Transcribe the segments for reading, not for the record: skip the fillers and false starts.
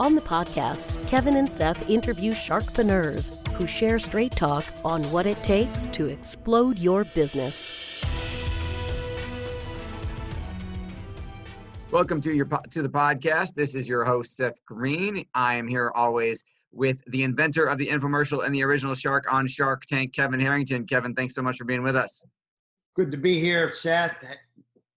On the podcast, Kevin and Seth interview sharkpreneurs who share straight talk on what it takes to explode your business. Welcome to the podcast. This is your host, Seth Green. I am here always with the inventor of the infomercial and the original shark on Shark Tank, Kevin Harrington. Kevin, thanks so much for being with us. Good to be here, Seth.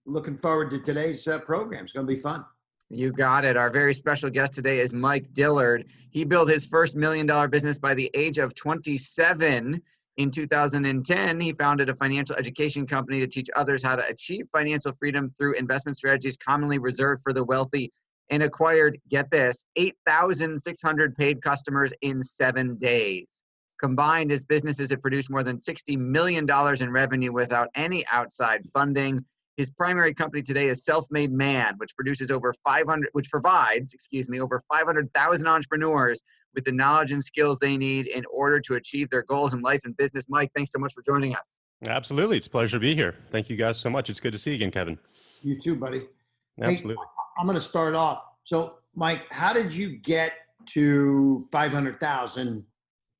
Looking forward to today's program. It's going to be fun. You got it. Our very special guest today is Mike Dillard. He built his first $1 million business by the age of 27. In 2010, he founded a financial education company to teach others how to achieve financial freedom through investment strategies commonly reserved for the wealthy, and acquired, get this, 8,600 paid customers in 7 days. Combined, his businesses have produced more than $60 million in revenue without any outside funding. His primary company today is Self-Made Man, which provides over 500,000 entrepreneurs with the knowledge and skills they need in order to achieve their goals in life and business. Mike, thanks so much for joining us. Absolutely. It's a pleasure to be here. Thank you guys so much. It's good to see you again, Kevin. You too, buddy. Absolutely. Hey, I'm going to start off. So, Mike, how did you get to 500,000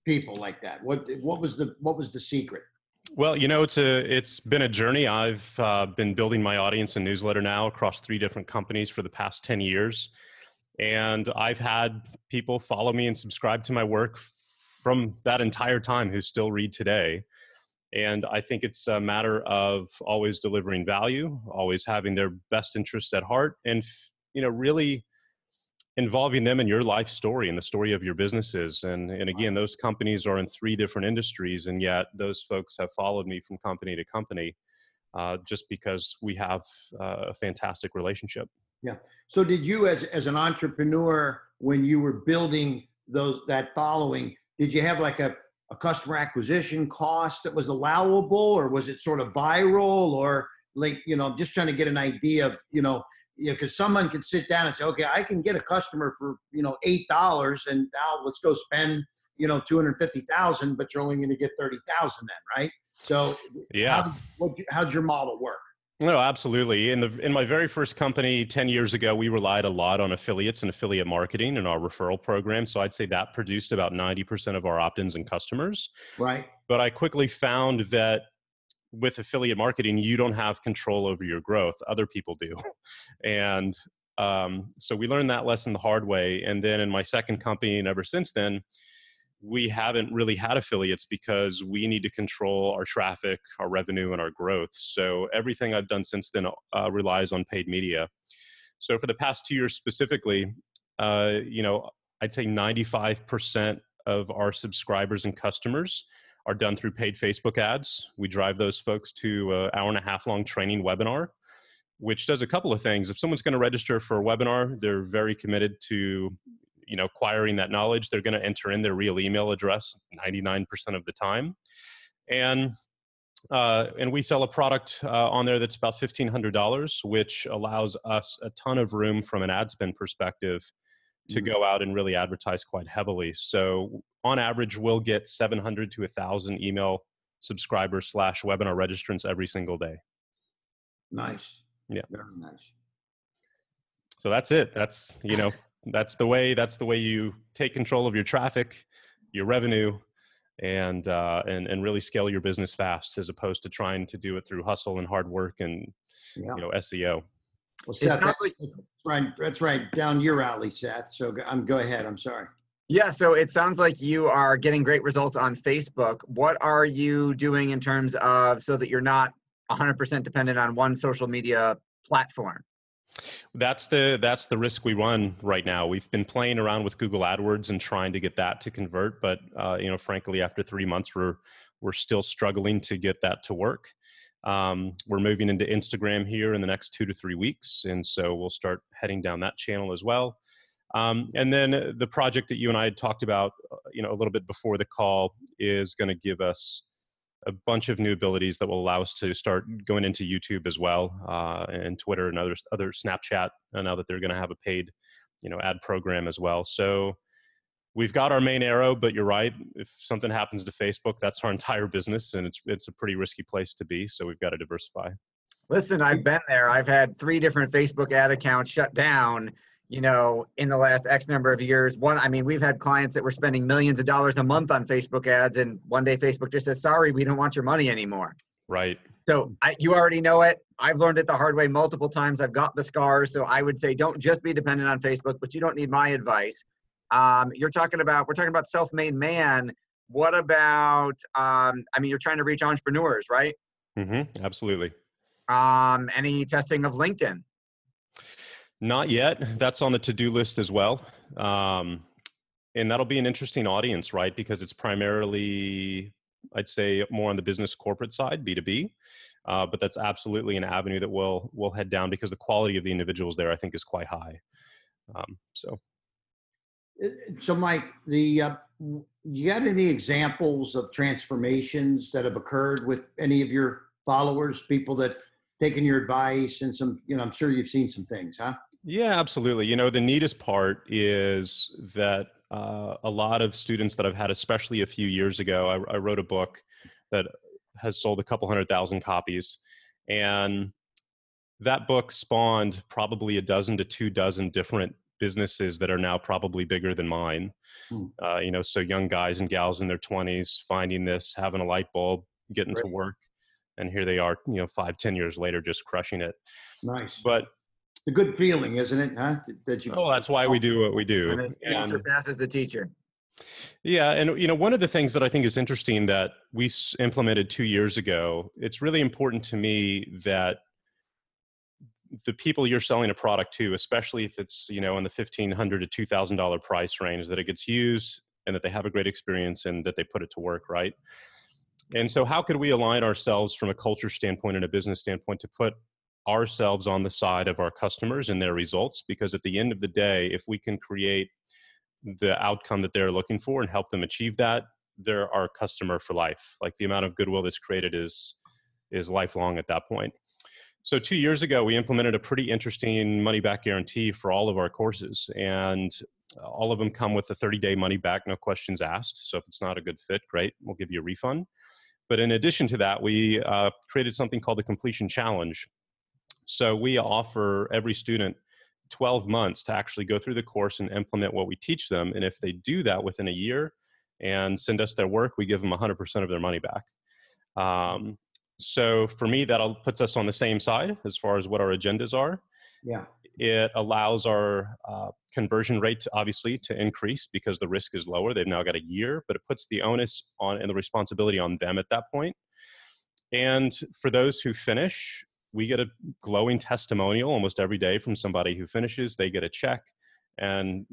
people like that? What was the secret? Well, you know, it's been a journey. I've been building my audience and newsletter now across 3 different companies for the past 10 years. And I've had people follow me and subscribe to my work from that entire time who still read today. And I think it's a matter of always delivering value, always having their best interests at heart, and, you know, really involving them in your life story and the story of your businesses. And again, those companies are in 3 different industries, and yet those folks have followed me from company to company just because we have a fantastic relationship. Yeah. So did you, as an entrepreneur, when you were building that following, did you have like a customer acquisition cost that was allowable, or was it sort of viral, or like, you know, just trying to get an idea of, you know, because someone can sit down and say, okay, I can get a customer for, you know, $8, and now let's go spend, you know, $250,000, but you're only going to get $30,000 then, right? So yeah, how'd your model work? No, absolutely. In my very first company 10 years ago, we relied a lot on affiliates and affiliate marketing and our referral program. So I'd say that produced about 90% of our opt-ins and customers. Right. But I quickly found that with affiliate marketing, you don't have control over your growth. Other people do. And so we learned that lesson the hard way. And then in my second company, and ever since then, we haven't really had affiliates because we need to control our traffic, our revenue, and our growth. So everything I've done since then relies on paid media. So for the past 2 years specifically, you know, I'd say 95% of our subscribers and customers are done through paid Facebook ads. We drive those folks to an 1.5-hour long training webinar, which does a couple of things. If someone's going to register for a webinar, they're very committed to, you know, acquiring that knowledge. They're going to enter in their real email address 99% of the time. And we sell a product on there that's about $1,500, which allows us a ton of room from an ad spend perspective to go out and really advertise quite heavily. So on average, we'll get 700 to 1,000 email subscribers / webinar registrants every single day. Nice. Yeah. Very nice. So that's it. That's, you know, That's the way you take control of your traffic, your revenue, and really scale your business fast, as opposed to trying to do it through hustle and hard work and you know, SEO. Well, Seth, that's right down your alley, Seth. So go ahead. I'm sorry. Yeah, so it sounds like you are getting great results on Facebook. What are you doing in terms of so that you're not 100% dependent on one social media platform? That's the risk we run right now. We've been playing around with Google AdWords and trying to get that to convert, but frankly, after 3 months, we're still struggling to get that to work. We're moving into Instagram here in the next 2 to 3 weeks, and so we'll start heading down that channel as well. And then the project that you and I had talked about, a little bit before the call, is going to give us a bunch of new abilities that will allow us to start going into YouTube as well, and Twitter and other Snapchat. Now that they're going to have a paid, ad program as well. So we've got our main arrow, but you're right. If something happens to Facebook, that's our entire business, and it's a pretty risky place to be. So we've got to diversify. Listen, I've been there. I've had 3 different Facebook ad accounts shut down, in the last X number of years. We've had clients that were spending millions of dollars a month on Facebook ads, and one day Facebook just said, sorry, we don't want your money anymore. Right. So you already know it. I've learned it the hard way multiple times. I've got the scars. So I would say, don't just be dependent on Facebook, but you don't need my advice. We're talking about Self-Made Man. What about, you're trying to reach entrepreneurs, right? Mm-hmm. Absolutely. Any testing of LinkedIn? Not yet. That's on the to-do list as well. And that'll be an interesting audience, right? Because it's primarily, I'd say, more on the business corporate side, B2B. But that's absolutely an avenue that we'll head down, because the quality of the individuals there, I think, is quite high. So Mike, you got any examples of transformations that have occurred with any of your followers, people that taken your advice and some, I'm sure you've seen some things, huh? Yeah, absolutely. The neatest part is that a lot of students that I've had, especially a few years ago, I wrote a book that has sold a couple 100,000 copies. And that book spawned probably 12 to 24 different businesses that are now probably bigger than mine. So young guys and gals in their 20s, finding this, having a light bulb, getting to work. And here they are, 5-10 years later, just crushing it. Nice. But a good feeling, isn't it? Huh? That's why we do what we do. And the teacher passes the teacher. Yeah. And, one of the things that I think is interesting that we implemented 2 years ago, it's really important to me that the people you're selling a product to, especially if it's, in the $1,500 to $2,000 price range, that it gets used and that they have a great experience and that they put it to work, right? And so how could we align ourselves from a culture standpoint and a business standpoint to put ourselves on the side of our customers and their results? Because at the end of the day, if we can create the outcome that they're looking for and help them achieve that, they're our customer for life. Like, the amount of goodwill that's created is lifelong at that point. So 2 years ago, we implemented a pretty interesting money-back guarantee for all of our courses. And all of them come with a 30-day money-back, no questions asked. So if it's not a good fit, great, we'll give you a refund. But in addition to that, we created something called the Completion Challenge. So we offer every student 12 months to actually go through the course and implement what we teach them. And if they do that within a year and send us their work, we give them 100% of their money back. So for me, that puts us on the same side as far as what our agendas are. Yeah, it allows our conversion rate to increase because the risk is lower. They've now got a year, but it puts the onus on and the responsibility on them at that point. And for those who finish, we get a glowing testimonial almost every day from somebody who finishes. They get a check, and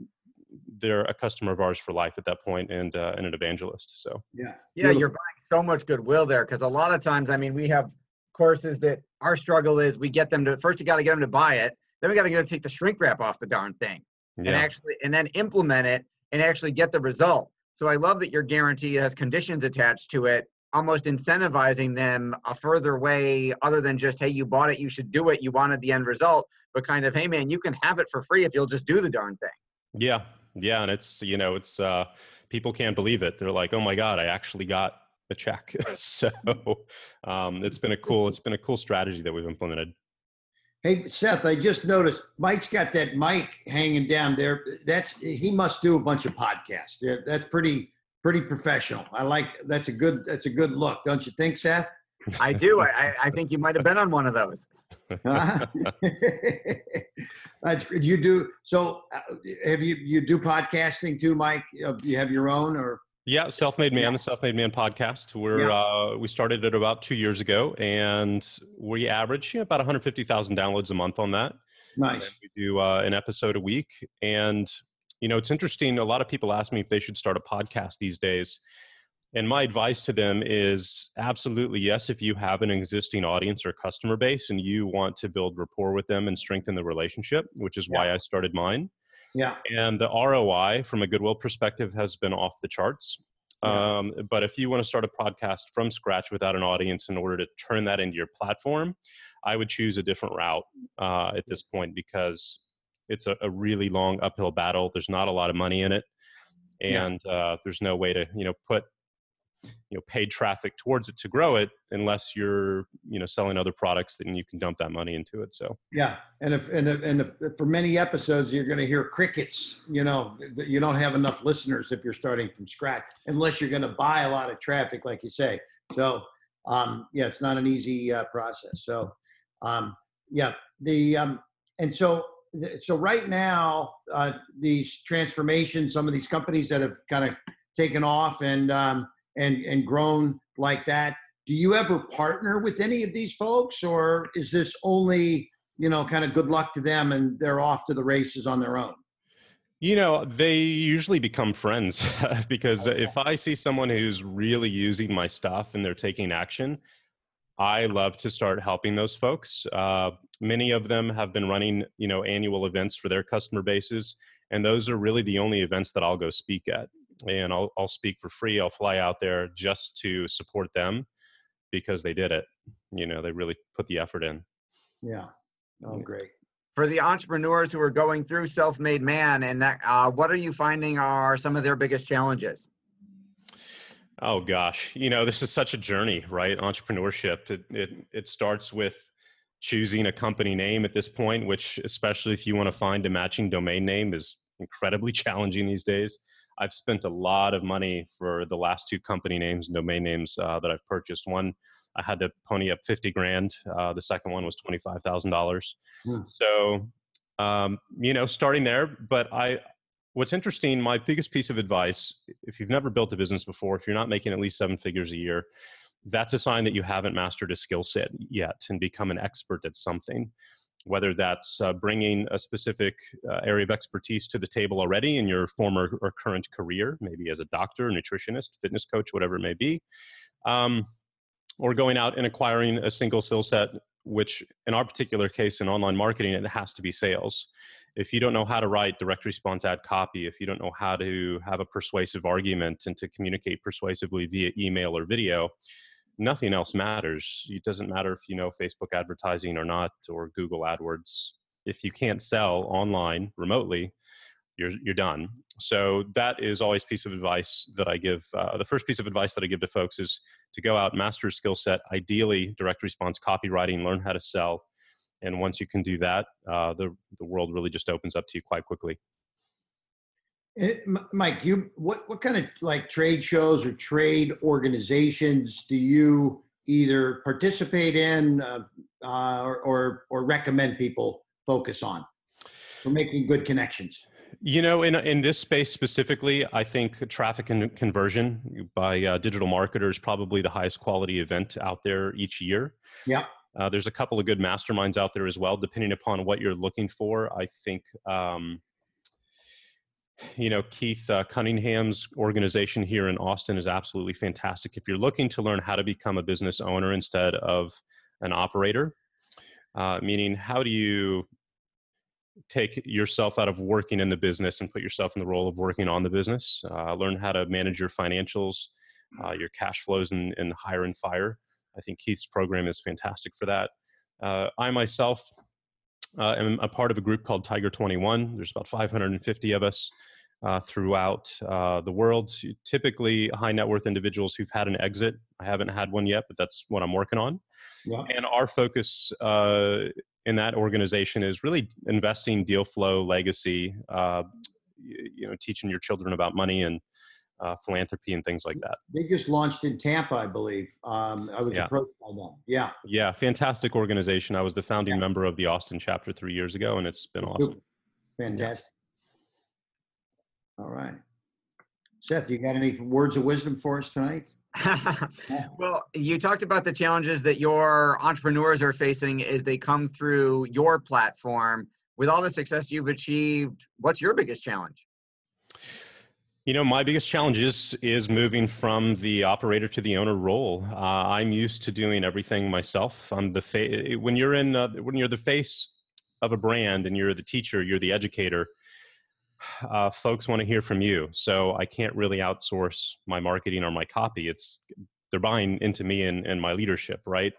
they're a customer of ours for life at that point, and an evangelist. So yeah, you're buying so much goodwill there, because a lot of times, we have courses that our struggle is we get them to first. You got to get them to buy it, then we got to go take the shrink wrap off the darn thing, and then implement it and actually get the result. So I love that your guarantee has conditions attached to it, almost incentivizing them a further way other than just, hey, you bought it, you should do it, you wanted the end result, but kind of, hey man, you can have it for free if you'll just do the darn thing. Yeah. Yeah. And it's, it's, people can't believe it. They're like, oh my God, I actually got a check. So, it's been a cool strategy that we've implemented. Hey, Seth, I just noticed Mike's got that mic hanging down there. He must do a bunch of podcasts. Yeah, that's pretty professional. That's a good look. Don't you think, Seth? I do. I think you might have been on one of those. That's good. You do. So have you do podcasting too, Mike? You have your own or? Yeah. Self-Made Man, the Self-Made Man podcast. We started it about 2 years ago, and we average about 150,000 downloads a month on that. Nice. We do an episode a week. And, you know, it's interesting. A lot of people ask me if they should start a podcast these days. And my advice to them is absolutely yes. If you have an existing audience or customer base and you want to build rapport with them and strengthen the relationship, which is why I started mine. Yeah. And the ROI from a goodwill perspective has been off the charts. Yeah. But if you want to start a podcast from scratch without an audience in order to turn that into your platform, I would choose a different route at this point, because it's a really long uphill battle. There's not a lot of money in it. And there's no way to, put paid traffic towards it to grow it, unless you're, selling other products, then you can dump that money into it. So, yeah. And if for many episodes, you're going to hear crickets, you don't have enough listeners if you're starting from scratch, unless you're going to buy a lot of traffic, like you say. So, it's not an easy process. So, so right now, these transformations, some of these companies that have kind of taken off and grown like that. Do you ever partner with any of these folks, or is this only, kind of good luck to them and they're off to the races on their own? They usually become friends because if I see someone who's really using my stuff and they're taking action, I love to start helping those folks. Many of them have been running, annual events for their customer bases. And those are really the only events that I'll go speak at. And I'll speak for free. I'll fly out there just to support them because they did it. They really put the effort in. Yeah. Oh, great. For the entrepreneurs who are going through Self-Made Man and that, what are you finding are some of their biggest challenges? Oh gosh. This is such a journey, right? Entrepreneurship. It starts with choosing a company name at this point, which, especially if you want to find a matching domain name, is incredibly challenging these days. I've spent a lot of money for the last two company names and domain names that I've purchased. One, I had to pony up $50,000. The second one was $25,000. Mm. So, starting there. But what's interesting, my biggest piece of advice, if you've never built a business before, if you're not making at least seven figures a year, that's a sign that you haven't mastered a skill set yet and become an expert at something. Whether that's bringing a specific area of expertise to the table already in your former or current career, maybe as a doctor, nutritionist, fitness coach, whatever it may be, or going out and acquiring a single skill set, which in our particular case in online marketing, it has to be sales. If you don't know how to write direct response ad copy, if you don't know how to have a persuasive argument and to communicate persuasively via email or video, nothing else matters. It doesn't matter if you know Facebook advertising or not, or Google AdWords. If you can't sell online remotely, you're done. So that is always a piece of advice that I give. The first piece of advice that I give to folks is to go out, master a skill set, ideally direct response copywriting, learn how to sell. And once you can do that, the world really just opens up to you quite quickly. Mike, what kind of like trade shows or trade organizations do you either participate in or recommend people focus on for making good connections? In this space specifically, I think traffic and conversion by digital marketers is probably the highest quality event out there each year. Yeah. There's a couple of good masterminds out there as well, depending upon what you're looking for. I think, Keith Cunningham's organization here in Austin is absolutely fantastic. If you're looking to learn how to become a business owner instead of an operator, meaning how do you take yourself out of working in the business and put yourself in the role of working on the business, learn how to manage your financials, your cash flows and hire and fire. I think Keith's program is fantastic for that. I myself am a part of a group called Tiger 21. There's about 550 of us throughout the world. Typically, high net worth individuals who've had an exit. I haven't had one yet, but that's what I'm working on. Yeah. And our focus in that organization is really investing, deal flow, legacy, teaching your children about money and philanthropy and things like that. They just launched in Tampa, I believe. I was approached by them. Yeah. Yeah. Fantastic organization. I was the founding member of the Austin chapter 3 years ago, and it's been awesome. Fantastic. Yeah. All right. Seth, you got any words of wisdom for us tonight? Well, you talked about the challenges that your entrepreneurs are facing as they come through your platform. With all the success you've achieved, what's your biggest challenge? You know, my biggest challenge is moving from the operator to the owner role. I'm used to doing everything myself. I'm the when you're the face of a brand and you're the teacher, you're the educator. Folks want to hear from you, so I can't really outsource my marketing or my copy. They're buying into me and my leadership, right?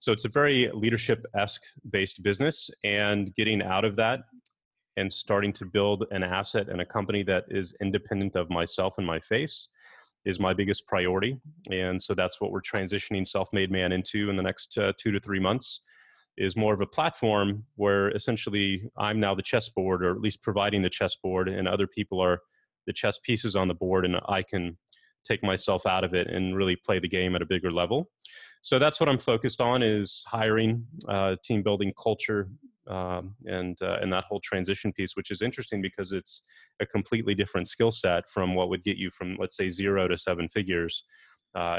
So it's a very leadership-esque based business, and getting out of that and starting to build an asset and a company that is independent of myself and my face is my biggest priority. And so that's what we're transitioning Self-Made Man into in the next 2 to 3 months, is more of a platform where essentially I'm now the chessboard, or at least providing the chessboard, and other people are the chess pieces on the board, and I can take myself out of it and really play the game at a bigger level. So that's what I'm focused on, is hiring, team building, culture, and that whole transition piece, which is interesting because it's a completely different skill set from what would get you from, let's say, 0 to 7 figures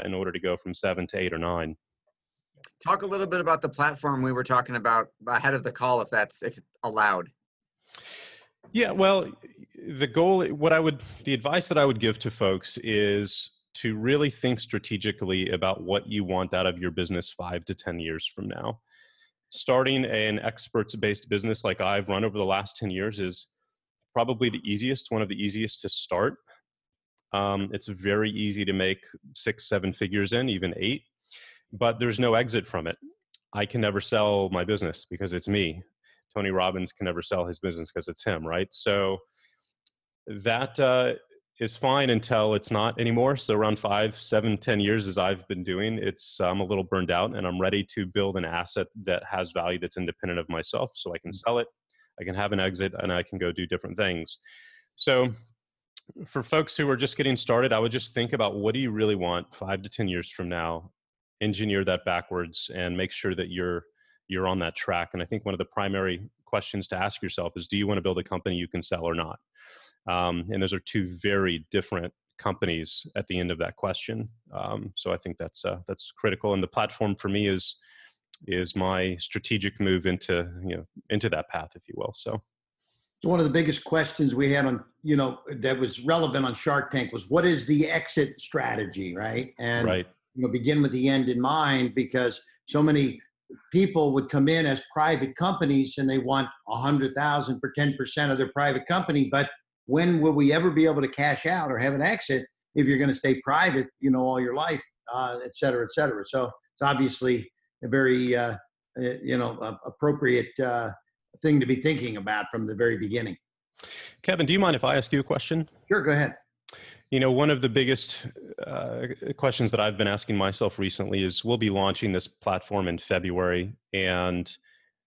in order to go from 7 to 8 or 9. Talk a little bit about the platform we were talking about ahead of the call, if allowed. Yeah, well, the advice that I would give to folks is to really think strategically about what you want out of your business 5 to 10 years from now. Starting an experts-based business like I've run over the last 10 years is probably one of the easiest to start. It's very easy to make 6, 7 figures in, even 8. But there's no exit from it. I can never sell my business because it's me. Tony Robbins can never sell his business because it's him, right? So that is fine until it's not anymore. So around 5, 7, 10 years, as I've been doing, I'm a little burned out, and I'm ready to build an asset that has value that's independent of myself, so I can sell it, I can have an exit, and I can go do different things. So for folks who are just getting started, I would just think about, what do you really want 5 to 10 years from now? Engineer that backwards and make sure that you're on that track. And I think one of the primary questions to ask yourself is, do you want to build a company you can sell or not? And those are two very different companies at the end of that question. So I think that's critical. And the platform for me is my strategic move into that path, if you will. So it's one of the biggest questions we had on, that was relevant on Shark Tank, was what is the exit strategy, right? And right. Begin with the end in mind, because so many people would come in as private companies and they want 100,000 for 10% of their private company. But when will we ever be able to cash out or have an exit if you're going to stay private, all your life, et cetera, et cetera. So it's obviously a very, appropriate thing to be thinking about from the very beginning. Kevin, do you mind if I ask you a question? Sure, go ahead. One of the biggest questions that I've been asking myself recently is, we'll be launching this platform in February, and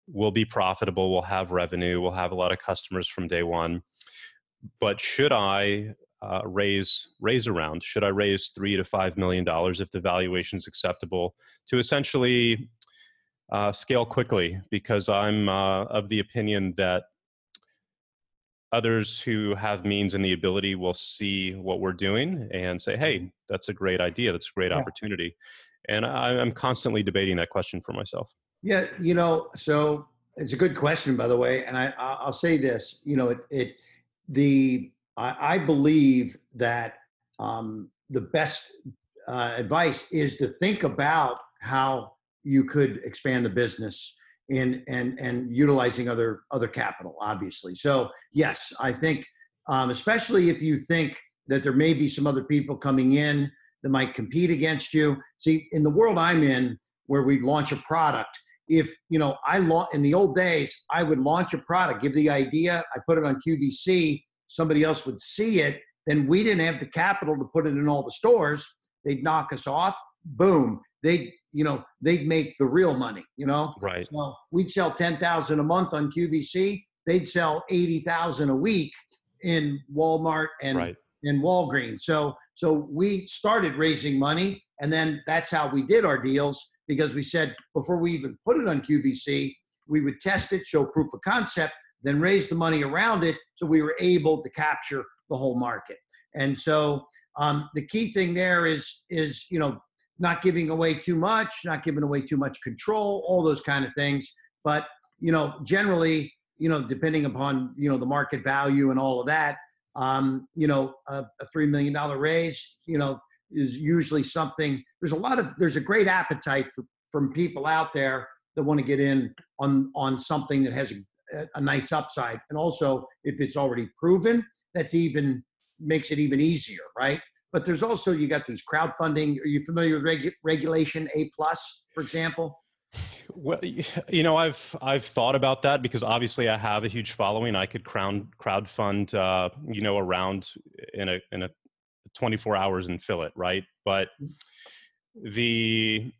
we'll be profitable, we'll have revenue, we'll have a lot of customers from day one. But should I raise a round? Should I raise $3 to $5 million if the valuation is acceptable, to essentially scale quickly? Because I'm of the opinion that others who have means and the ability will see what we're doing and say, hey, that's a great idea. That's a great opportunity. And I'm constantly debating that question for myself. Yeah. So it's a good question, by the way. And I'll say this, I believe that the best advice is to think about how you could expand the business and utilizing other capital, obviously. So yes, I think, especially if you think that there may be some other people coming in that might compete against you. See, in the world I'm in, where we launch a product, if, in the old days, I would launch a product, give the idea, I put it on QVC, somebody else would see it, then we didn't have the capital to put it in all the stores. They'd knock us off, boom. They'd make the real money, Right. So we'd sell 10,000 a month on QVC. They'd sell 80,000 a week in Walmart and in Walgreens. So we started raising money, and then that's how we did our deals, because we said before we even put it on QVC, we would test it, show proof of concept, then raise the money around it, so we were able to capture the whole market. And so the key thing there is not giving away too much, not giving away too much control, all those kind of things. But generally, depending upon the market value and all of that, a $3 million raise, is usually something. There's a great appetite from people out there that want to get in on something that has a nice upside. And also, if it's already proven, makes it even easier, right? But there's also, you got these crowdfunding. Are you familiar with Regulation A+, for example? Well, I've thought about that, because obviously I have a huge following. I could crowdfund, around in a 24 hours and fill it, right? But the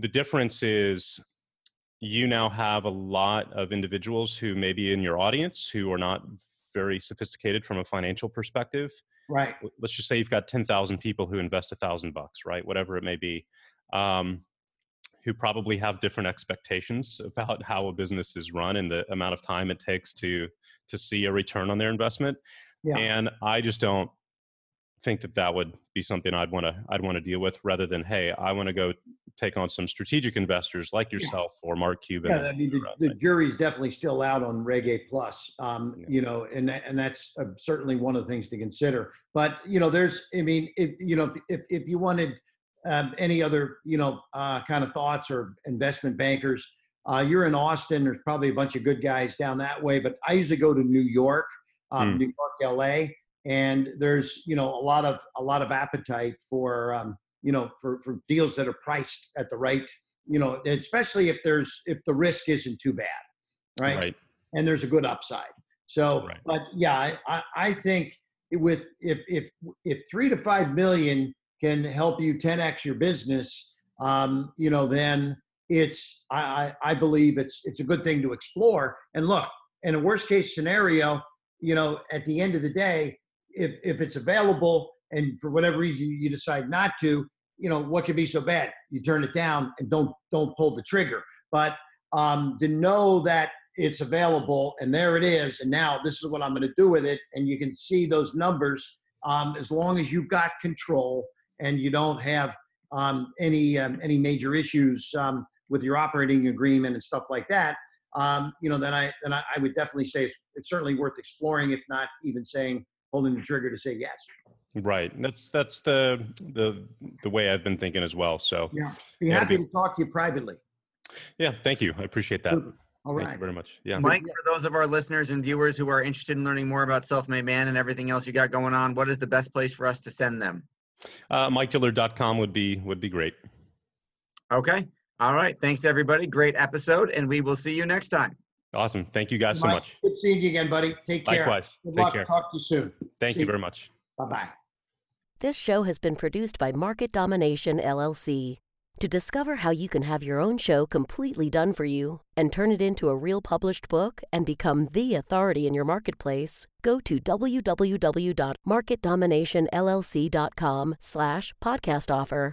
difference is, you now have a lot of individuals who may be in your audience who are not very sophisticated from a financial perspective. Right. Let's just say you've got 10,000 people who invest $1,000, right? Whatever it may be. Who probably have different expectations about how a business is run and the amount of time it takes to see a return on their investment. Yeah. And I just don't think that would be something I'd want to deal with, rather than, hey, I want to go take on some strategic investors like yourself or Mark Cuban. Yeah, I mean, the jury's definitely still out on Reg A+, and that's certainly one of the things to consider. But, if you wanted any other, kind of thoughts, or investment bankers, you're in Austin, there's probably a bunch of good guys down that way, but I usually go to New York, New York, LA, and there's, a lot of appetite for, for deals that are priced at the right, especially if the risk isn't too bad, right? And there's a good upside. So, right. But yeah, I think if $3 to $5 million can help you 10x your business, then it's, I believe it's a good thing to explore. And look, in a worst case scenario, at the end of the day, if it's available, and for whatever reason you decide not to, what could be so bad? You turn it down and don't pull the trigger. But to know that it's available and there it is, and now this is what I'm going to do with it, and you can see those numbers, as long as you've got control and you don't have any major issues with your operating agreement and stuff like that, then I would definitely say it's certainly worth exploring, if not even saying, holding the trigger to say yes. Right. That's the way I've been thinking as well. So yeah, be happy to talk to you privately. Yeah. Thank you. I appreciate that. All right. Thank you very much. Yeah. Mike, for those of our listeners and viewers who are interested in learning more about Self-Made Man and everything else you got going on, what is the best place for us to send them? mikedillard.com would be great. Okay. All right. Thanks, everybody. Great episode. And we will see you next time. Awesome. Thank you guys so much. Good seeing you again, buddy. Take care. Likewise. Good luck. Talk to you soon. Thank you very much. Bye-bye. This show has been produced by Market Domination, LLC. To discover how you can have your own show completely done for you and turn it into a real published book and become the authority in your marketplace, go to www.marketdominationllc.com/podcast offer.